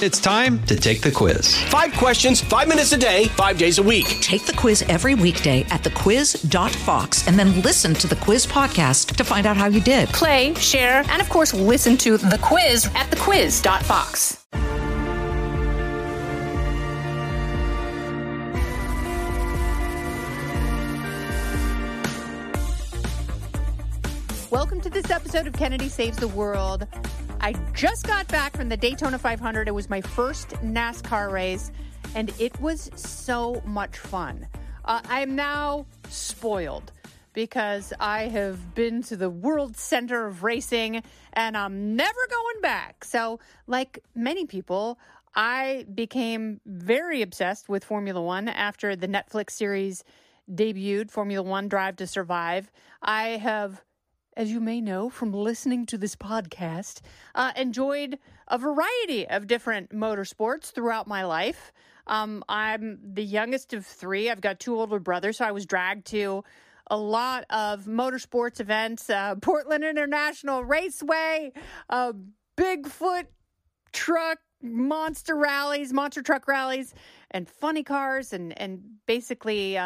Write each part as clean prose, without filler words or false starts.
It's time to take the quiz. 5 questions, 5 minutes a day, 5 days a week. Take the quiz every weekday at thequiz.fox and then listen to the quiz podcast to find out how you did. Play, share, and of course, listen to the quiz at thequiz.fox. Welcome to this episode of Kennedy Saves the World. I just got back from the Daytona 500. It was my first NASCAR race, and it was so much fun. I am now spoiled because I have been to the world center of racing, and I'm never going back. So, like many people, I became very obsessed with Formula One after the Netflix series debuted, Formula One Drive to Survive. I have, as you may know from listening to this podcast, enjoyed a variety of different motorsports throughout my life. I'm the youngest of 3. I've got 2 older brothers, so I was dragged to a lot of motorsports events. Portland International Raceway, Bigfoot truck, monster truck rallies, and funny cars, and basically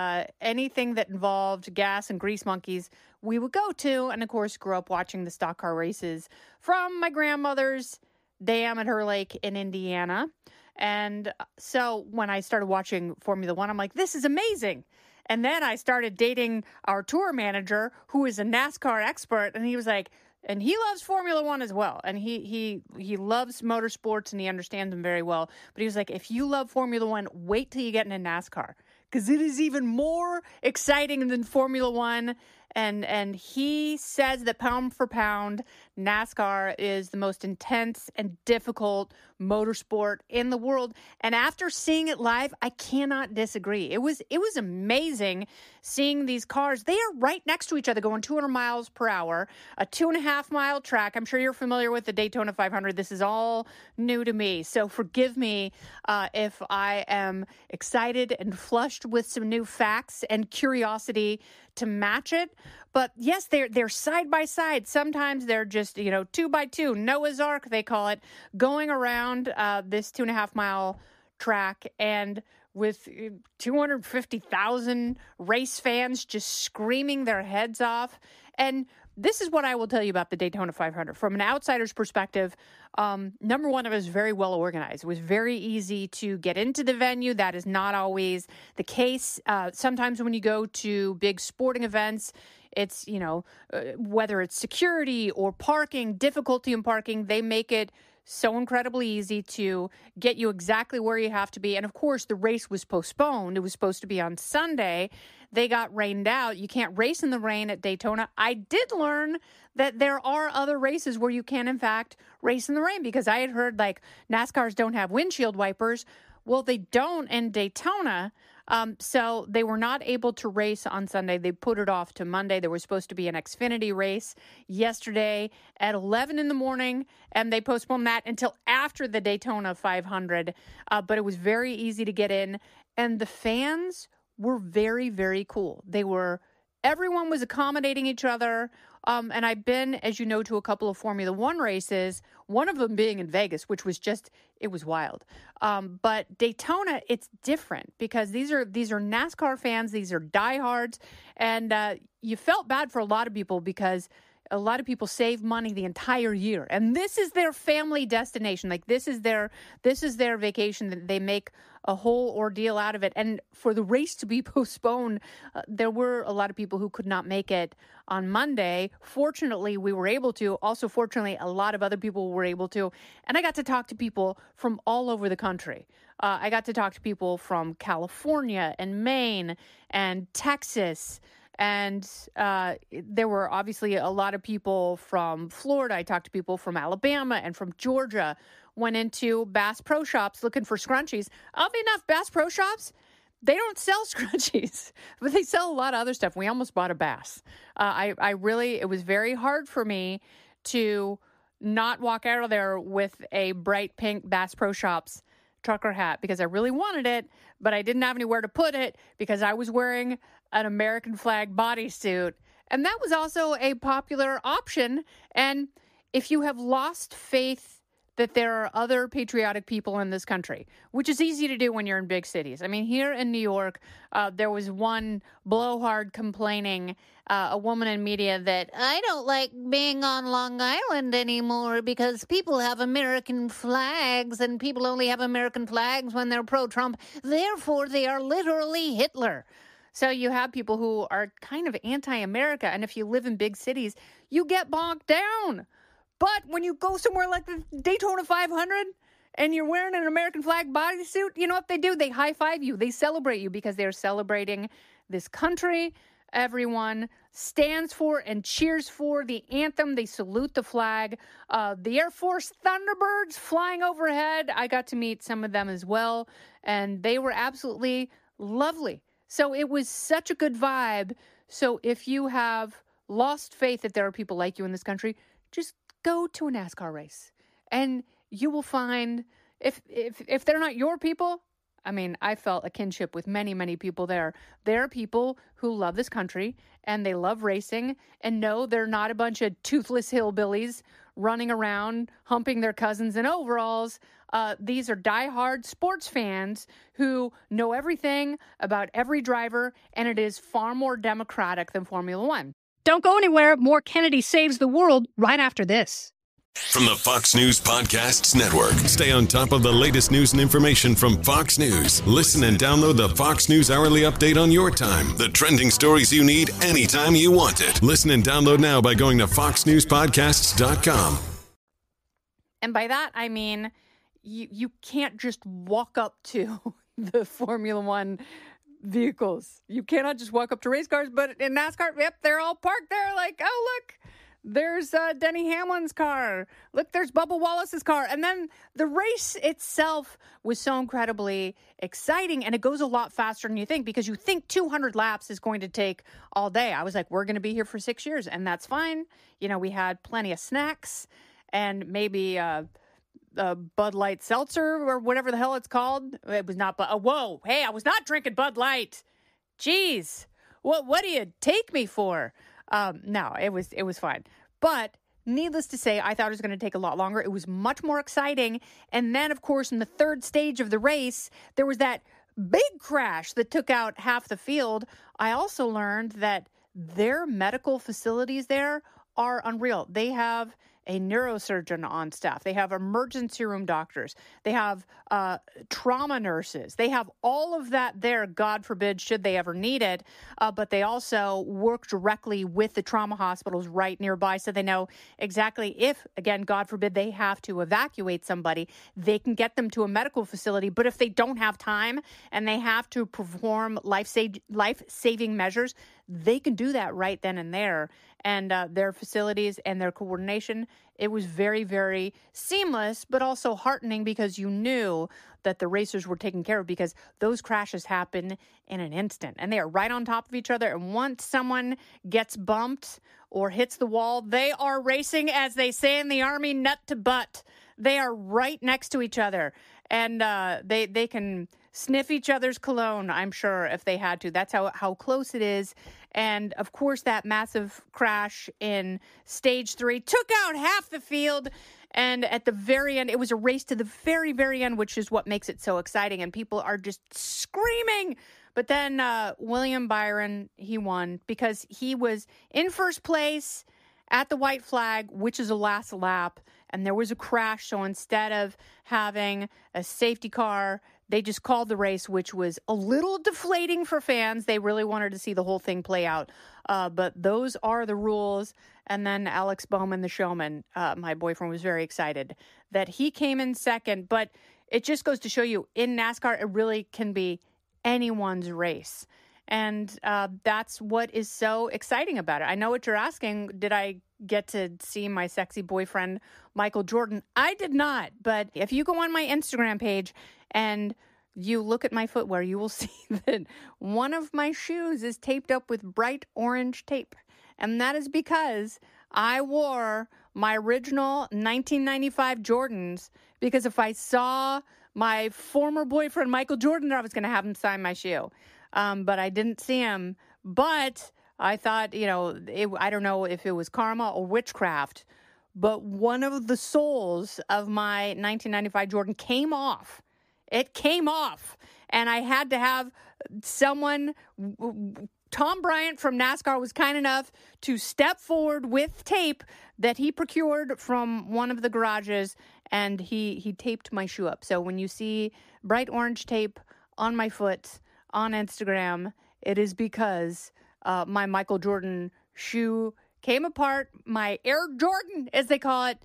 anything that involved gas and grease monkeys we would go to, and of course grew up watching the stock car races from my grandmother's dam at her lake in Indiana. And so when I started watching Formula One, I'm like, this is amazing. And then I started dating our tour manager, who is a NASCAR expert, and he was like, and he loves Formula One as well. And he loves motorsports, and he understands them very well. But he was like, if you love Formula One, wait till you get into NASCAR, because it is even more exciting than Formula One. And he says that pound for pound, NASCAR is the most intense and difficult motorsport in the world. And after seeing it live, I cannot disagree. It was amazing seeing these cars. They are right next to each other going 200 miles per hour, a 2.5-mile track. I'm sure you're familiar with the Daytona 500. This is all new to me. So forgive me if I am excited and flushed with some new facts and curiosity to match it. But yes, they're side by side. Sometimes they're just, 2 by 2, Noah's Ark, they call it, going around this 2.5-mile track, and with 250,000 race fans just screaming their heads off. And this is what I will tell you about the Daytona 500. From an outsider's perspective, number one, it was very well organized. It was very easy to get into the venue. That is not always the case. Sometimes when you go to big sporting events, it's, whether it's security or parking, difficulty in parking, they make it so incredibly easy to get you exactly where you have to be. And of course, the race was postponed. It was supposed to be on Sunday. They got rained out. You can't race in the rain at Daytona. I did learn that there are other races where you can, in fact, race in the rain, because I had heard, NASCARs don't have windshield wipers. Well, they don't in Daytona. So they were not able to race on Sunday. They put it off to Monday. There was supposed to be an Xfinity race yesterday at 11 in the morning, and they postponed that until after the Daytona 500. But it was very easy to get in, and the fans were very, very cool. Everyone was accommodating each other. And I've been, as you know, to a couple of Formula One races, one of them being in Vegas, which was it was wild. But Daytona, it's different, because these are NASCAR fans. These are diehards. And you felt bad for a lot of people, because a lot of people save money the entire year, and this is their family destination. This is their vacation. That they make a whole ordeal out of it. And for the race to be postponed, there were a lot of people who could not make it on Monday. Fortunately, we were able to. Also, fortunately, a lot of other people were able to. And I got to talk to people from all over the country. I got to talk to people from California and Maine and Texas. And there were obviously a lot of people from Florida. I talked to people from Alabama and from Georgia. Went into Bass Pro Shops looking for scrunchies. Oddly enough, Bass Pro Shops, they don't sell scrunchies, but they sell a lot of other stuff. We almost bought a bass. It was very hard for me to not walk out of there with a bright pink Bass Pro Shops trucker hat, because I really wanted it, but I didn't have anywhere to put it, because I was wearing an American flag bodysuit. And that was also a popular option. And if you have lost faith that there are other patriotic people in this country, which is easy to do when you're in big cities. I mean, here in New York, there was one blowhard complaining, a woman in media, that I don't like being on Long Island anymore because people have American flags and people only have American flags when they're pro-Trump. Therefore, they are literally Hitler. So you have people who are kind of anti-America, and if you live in big cities, you get bogged down. But when you go somewhere like the Daytona 500 and you're wearing an American flag bodysuit, you know what they do? They high-five you. They celebrate you because they're celebrating this country. Everyone stands for and cheers for the anthem. They salute the flag. The Air Force Thunderbirds flying overhead. I got to meet some of them as well, and they were absolutely lovely. So it was such a good vibe. So if you have lost faith that there are people like you in this country, just go to a NASCAR race, and you will find, if they're not your people, I mean, I felt a kinship with many, many people there. There are people who love this country, and they love racing, and no, they're not a bunch of toothless hillbillies running around, humping their cousins in overalls. These are diehard sports fans who know everything about every driver, and it is far more democratic than Formula One. Don't go anywhere. More Kennedy Saves the World right after this. From the Fox News Podcasts Network. Stay on top of the latest news and information from Fox News. Listen and download the Fox News Hourly Update on your time. The trending stories you need anytime you want it. Listen and download now by going to foxnewspodcasts.com. And by that, I mean, you can't just walk up to the Formula One vehicles. You cannot just walk up to race cars, but in NASCAR, yep, they're all parked there like, oh, look, there's Denny Hamlin's car. Look, there's Bubba Wallace's car. And then the race itself was so incredibly exciting, and it goes a lot faster than you think, because you think 200 laps is going to take all day. I was like, we're going to be here for 6 years, and that's fine. You know, we had plenty of snacks and maybe Bud Light Seltzer or whatever the hell it's called. It was not, whoa, hey, I was not drinking Bud Light. Jeez, what do you take me for? No, it was fine. But needless to say, I thought it was going to take a lot longer. It was much more exciting. And then, of course, in the third stage of the race, there was that big crash that took out half the field. I also learned that their medical facilities there are unreal. They have a neurosurgeon on staff. They have emergency room doctors. They have trauma nurses. They have all of that there, God forbid, should they ever need it. But they also work directly with the trauma hospitals right nearby, so they know exactly if, again, God forbid, they have to evacuate somebody, they can get them to a medical facility. But if they don't have time and they have to perform life-saving measures, they can do that right then and there. And their facilities and their coordination, it was very, very seamless, but also heartening, because you knew that the racers were taken care of, because those crashes happen in an instant. And they are right on top of each other. And once someone gets bumped or hits the wall, they are racing, as they say in the Army, nut to butt. They are right next to each other. And they can sniff each other's cologne, I'm sure, if they had to. That's how close it is. And, of course, that massive crash in Stage 3 took out half the field. And at the very end, it was a race to the very, very end, which is what makes it so exciting. And people are just screaming. But then William Byron, he won, because he was in first place at the white flag, which is the last lap. And there was a crash. So instead of having a safety car, they just called the race, which was a little deflating for fans. They really wanted to see the whole thing play out. But those are the rules. And then Alex Bowman, the showman, my boyfriend, was very excited that he came in second. But it just goes to show you, in NASCAR, it really can be anyone's race. And that's what is so exciting about it. I know what you're asking. Did I get to see my sexy boyfriend, Michael Jordan? I did not. But if you go on my Instagram page and you look at my footwear, you will see that one of my shoes is taped up with bright orange tape. And that is because I wore my original 1995 Jordans, because if I saw my former boyfriend, Michael Jordan, I was going to have him sign my shoe. But I didn't see him. But I thought, I don't know if it was karma or witchcraft, but one of the soles of my 1995 Jordan came off. It came off, and I had to have someone. Tom Bryant from NASCAR was kind enough to step forward with tape that he procured from one of the garages, and he taped my shoe up. So when you see bright orange tape on my foot on Instagram, it is because my Michael Jordan shoe came apart. My Air Jordan, as they call it,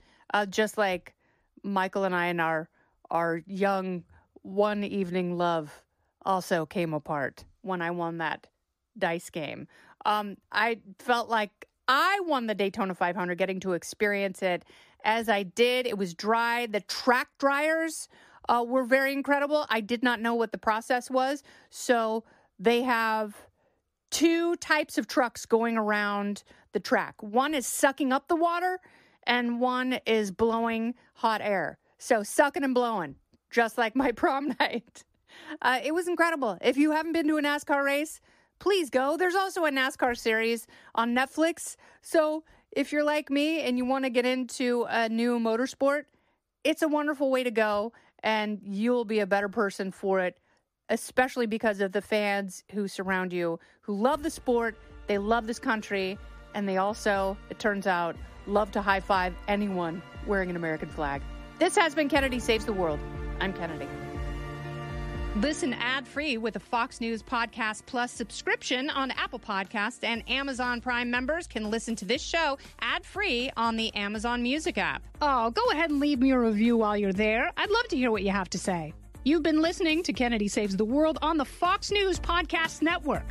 just like Michael and I and our young one evening love also came apart when I won that dice game. I felt like I won the Daytona 500, getting to experience it as I did. It was dry. The track dryers were very incredible. I did not know what the process was. So they have two types of trucks going around the track. One is sucking up the water and one is blowing hot air. So sucking and blowing, just like my prom night. It was incredible. If you haven't been to a NASCAR race, please go. There's also a NASCAR series on Netflix. So if you're like me and you want to get into a new motorsport, it's a wonderful way to go, and you'll be a better person for it, especially because of the fans who surround you, who love the sport, they love this country, and they also, it turns out, love to high-five anyone wearing an American flag. This has been Kennedy Saves the World. I'm Kennedy. Listen ad-free with a Fox News Podcast Plus subscription on Apple Podcasts, and Amazon Prime members can listen to this show ad-free on the Amazon Music app. Oh, go ahead and leave me a review while you're there. I'd love to hear what you have to say. You've been listening to Kennedy Saves the World on the Fox News Podcast Network.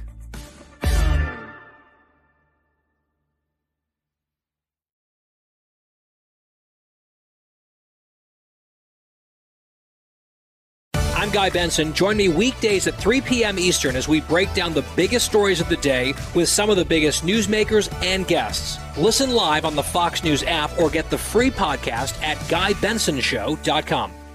I'm Guy Benson. Join me weekdays at 3 p.m. Eastern as we break down the biggest stories of the day with some of the biggest newsmakers and guests. Listen live on the Fox News app or get the free podcast at GuyBensonShow.com.